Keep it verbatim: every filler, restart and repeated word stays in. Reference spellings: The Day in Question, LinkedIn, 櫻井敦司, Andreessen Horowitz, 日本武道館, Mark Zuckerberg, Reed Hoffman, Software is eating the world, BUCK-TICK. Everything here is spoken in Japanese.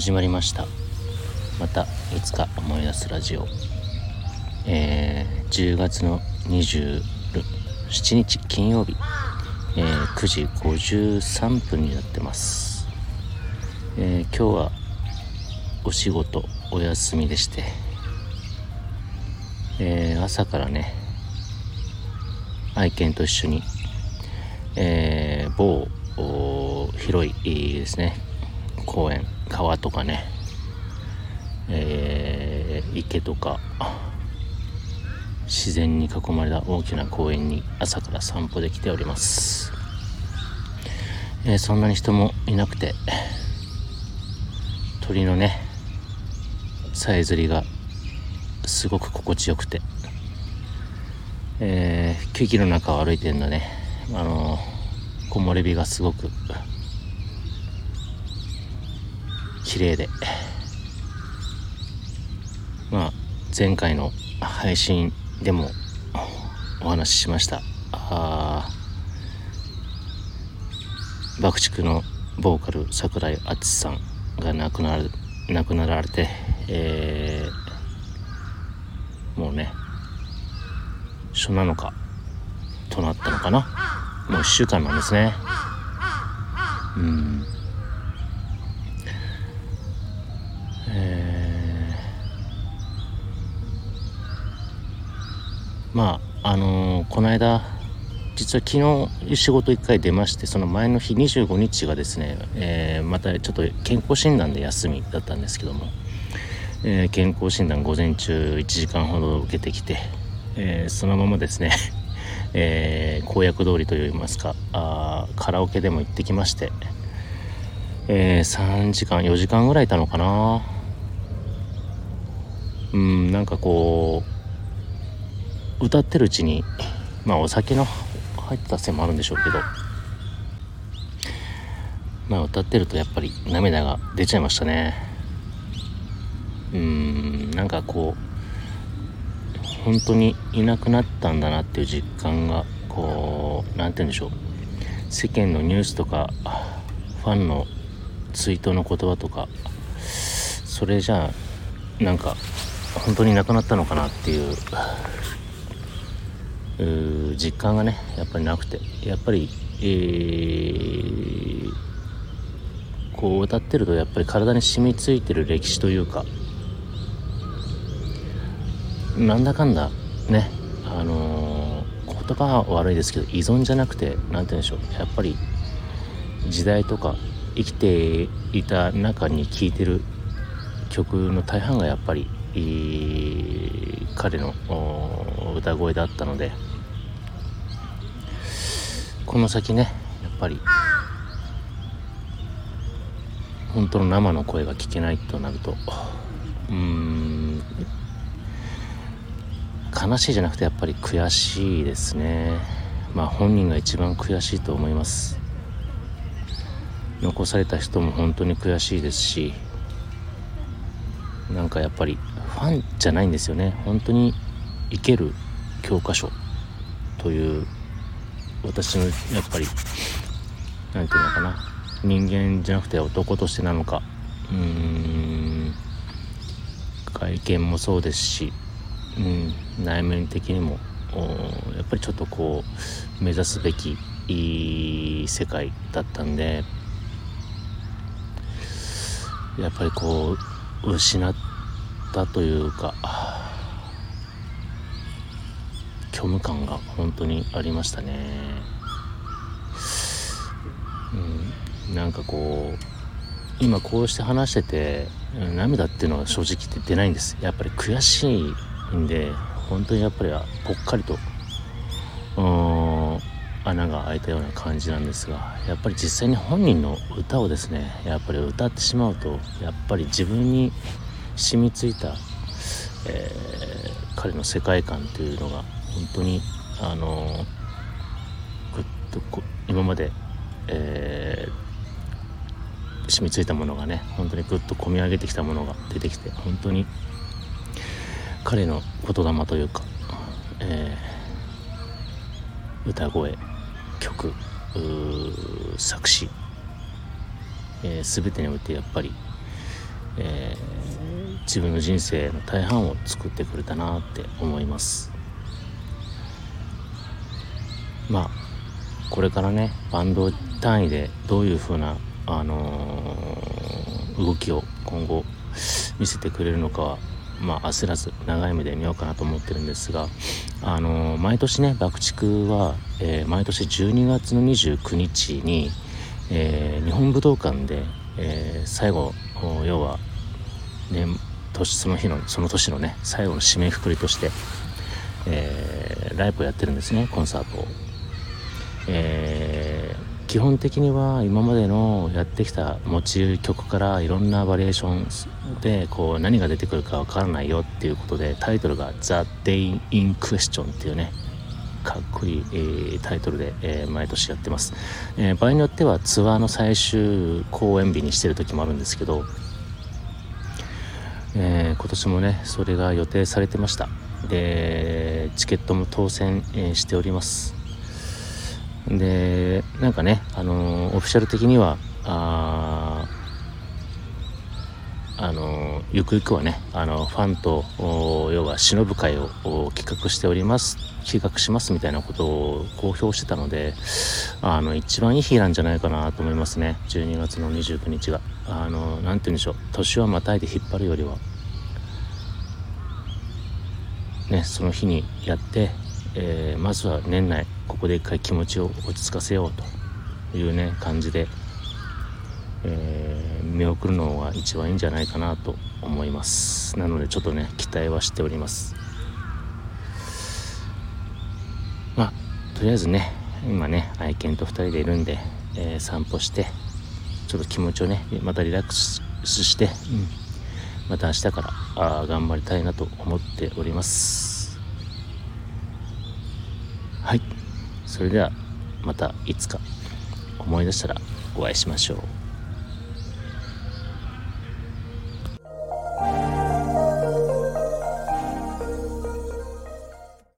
始まりました。またいつか思い出すラジオ、えー、じゅうがつのにじゅうしちにち金曜日、えー、くじごじゅうさんぷんになってます。えー、今日はお仕事お休みでして、えー、朝からね愛犬と一緒に、えー、某広いですね公園、川とかね、えー、池とか自然に囲まれた大きな公園に朝から散歩できております。えー、そんなに人もいなくて鳥のねさえずりがすごく心地よくて、えー、木々の中を歩いてるのね、あのー、木漏れ日がすごく綺麗で、まあ前回の配信でもお話ししましたBUCK-TICKのボーカル櫻井敦司さんが亡くなる亡くなられて、えー、もうね初なのかとなったのかな、もういっしゅうかんなんですね。うん、えー、まああのー、この間実は昨日仕事いっかい出まして、その前の日にじゅうごにちがですね、えー、またちょっと健康診断で休みだったんですけども、えー、健康診断午前中いちじかんほど受けてきて、えー、そのままですね、えー、公約通りといいますか、あカラオケでも行ってきまして、えー、さんじかんよじかんぐらいいたのかな。うんなんかこう歌ってるうちに、まあお酒の入ったせいもあるんでしょうけど、まあ歌ってるとやっぱり涙が出ちゃいましたね。うんなんかこう本当にいなくなったんだなっていう実感が、こうなんて言うんでしょう、世間のニュースとかファンのツイートの言葉とか、それじゃあなんか本当になくなったのかなっていう、うー実感がねやっぱりなくて、やっぱり、えー、こう歌ってるとやっぱり体に染みついてる歴史というか、なんだかんだね、あのー、言葉は悪いですけど依存じゃなくて、なんて言うんでしょう、やっぱり時代とか生きていた中に聴いてる曲の大半がやっぱり彼の歌声だったので、この先ねやっぱり本当の生の声が聞けないとなると、うーん悲しいじゃなくてやっぱり悔しいですね。まあ本人が一番悔しいと思います。残された人も本当に悔しいですし、なんかやっぱりファンじゃないんですよね。本当に生ける教科書という、私のやっぱりなんていうのかな、人間じゃなくて男としてなのか、うーん外見もそうですし、うん、内面的にもやっぱりちょっとこう目指すべきいい世界だったんで、やっぱりこう失ったというか虚無感が本当にありましたね。うん、なんかこう今こうして話してて涙っていうのは正直言って出ないんです。やっぱり悔しいで本当にやっぱりぽっかりと穴が開いたような感じなんですが、やっぱり実際に本人の歌をですねやっぱり歌ってしまうと、やっぱり自分に染みついた、えー、彼の世界観というのが本当にあのぐっとこ今まで、えー、染みついたものがね本当にぐっと込み上げてきたものが出てきて、本当に彼の言霊というか、えー、歌声、曲、作詞、えー、全てにおいてやっぱり、えー、自分の人生の大半を作ってくれたなって思います。まあこれからねバンド単位でどういう風な、あのー、動きを今後見せてくれるのかは、まあ、焦らず長い目で見ようかなと思ってるんですが、あのー、毎年ねBUCK-TICKは、えー、毎年じゅうにがつのにじゅうくにちに、えー、日本武道館で、えー、最後要は、ね、年その日のその年のね最後の締めくくりとして、えー、ライブをやってるんですね、コンサートを。えー、基本的には今までのやってきた持ち曲からいろんなバリエーションでこう何が出てくるかわからないよっていうことで、タイトルが The Day in Question っていうねかっこいい、えー、タイトルで、えー、毎年やってます、えー、場合によってはツアーの最終公演日にしてる時もあるんですけど、えー、今年もねそれが予定されてました。でチケットも当選、えー、しております。でなんかね、あのー、オフィシャル的にはあ、あのー、ゆくゆくはね、あのー、ファンと要は忍ぶ会を企画しております企画しますみたいなことを公表してたので、あの一番いい日なんじゃないかなと思いますね。じゅうにがつのにじゅうくにちが、あのー、なんて言うんでしょう、年はまたいで引っ張るよりはねその日にやって、えー、まずは年内ここで一回気持ちを落ち着かせようというね感じで、えー、見送るのが一番いいんじゃないかなと思います。なのでちょっとね期待はしております。まあとりあえずね今ね愛犬とふたりでいるんで、えー、散歩してちょっと気持ちをねまたリラックスして、うん、また明日からあ頑張りたいなと思っております。はい、それではまたいつか思い出したらお会いしましょう。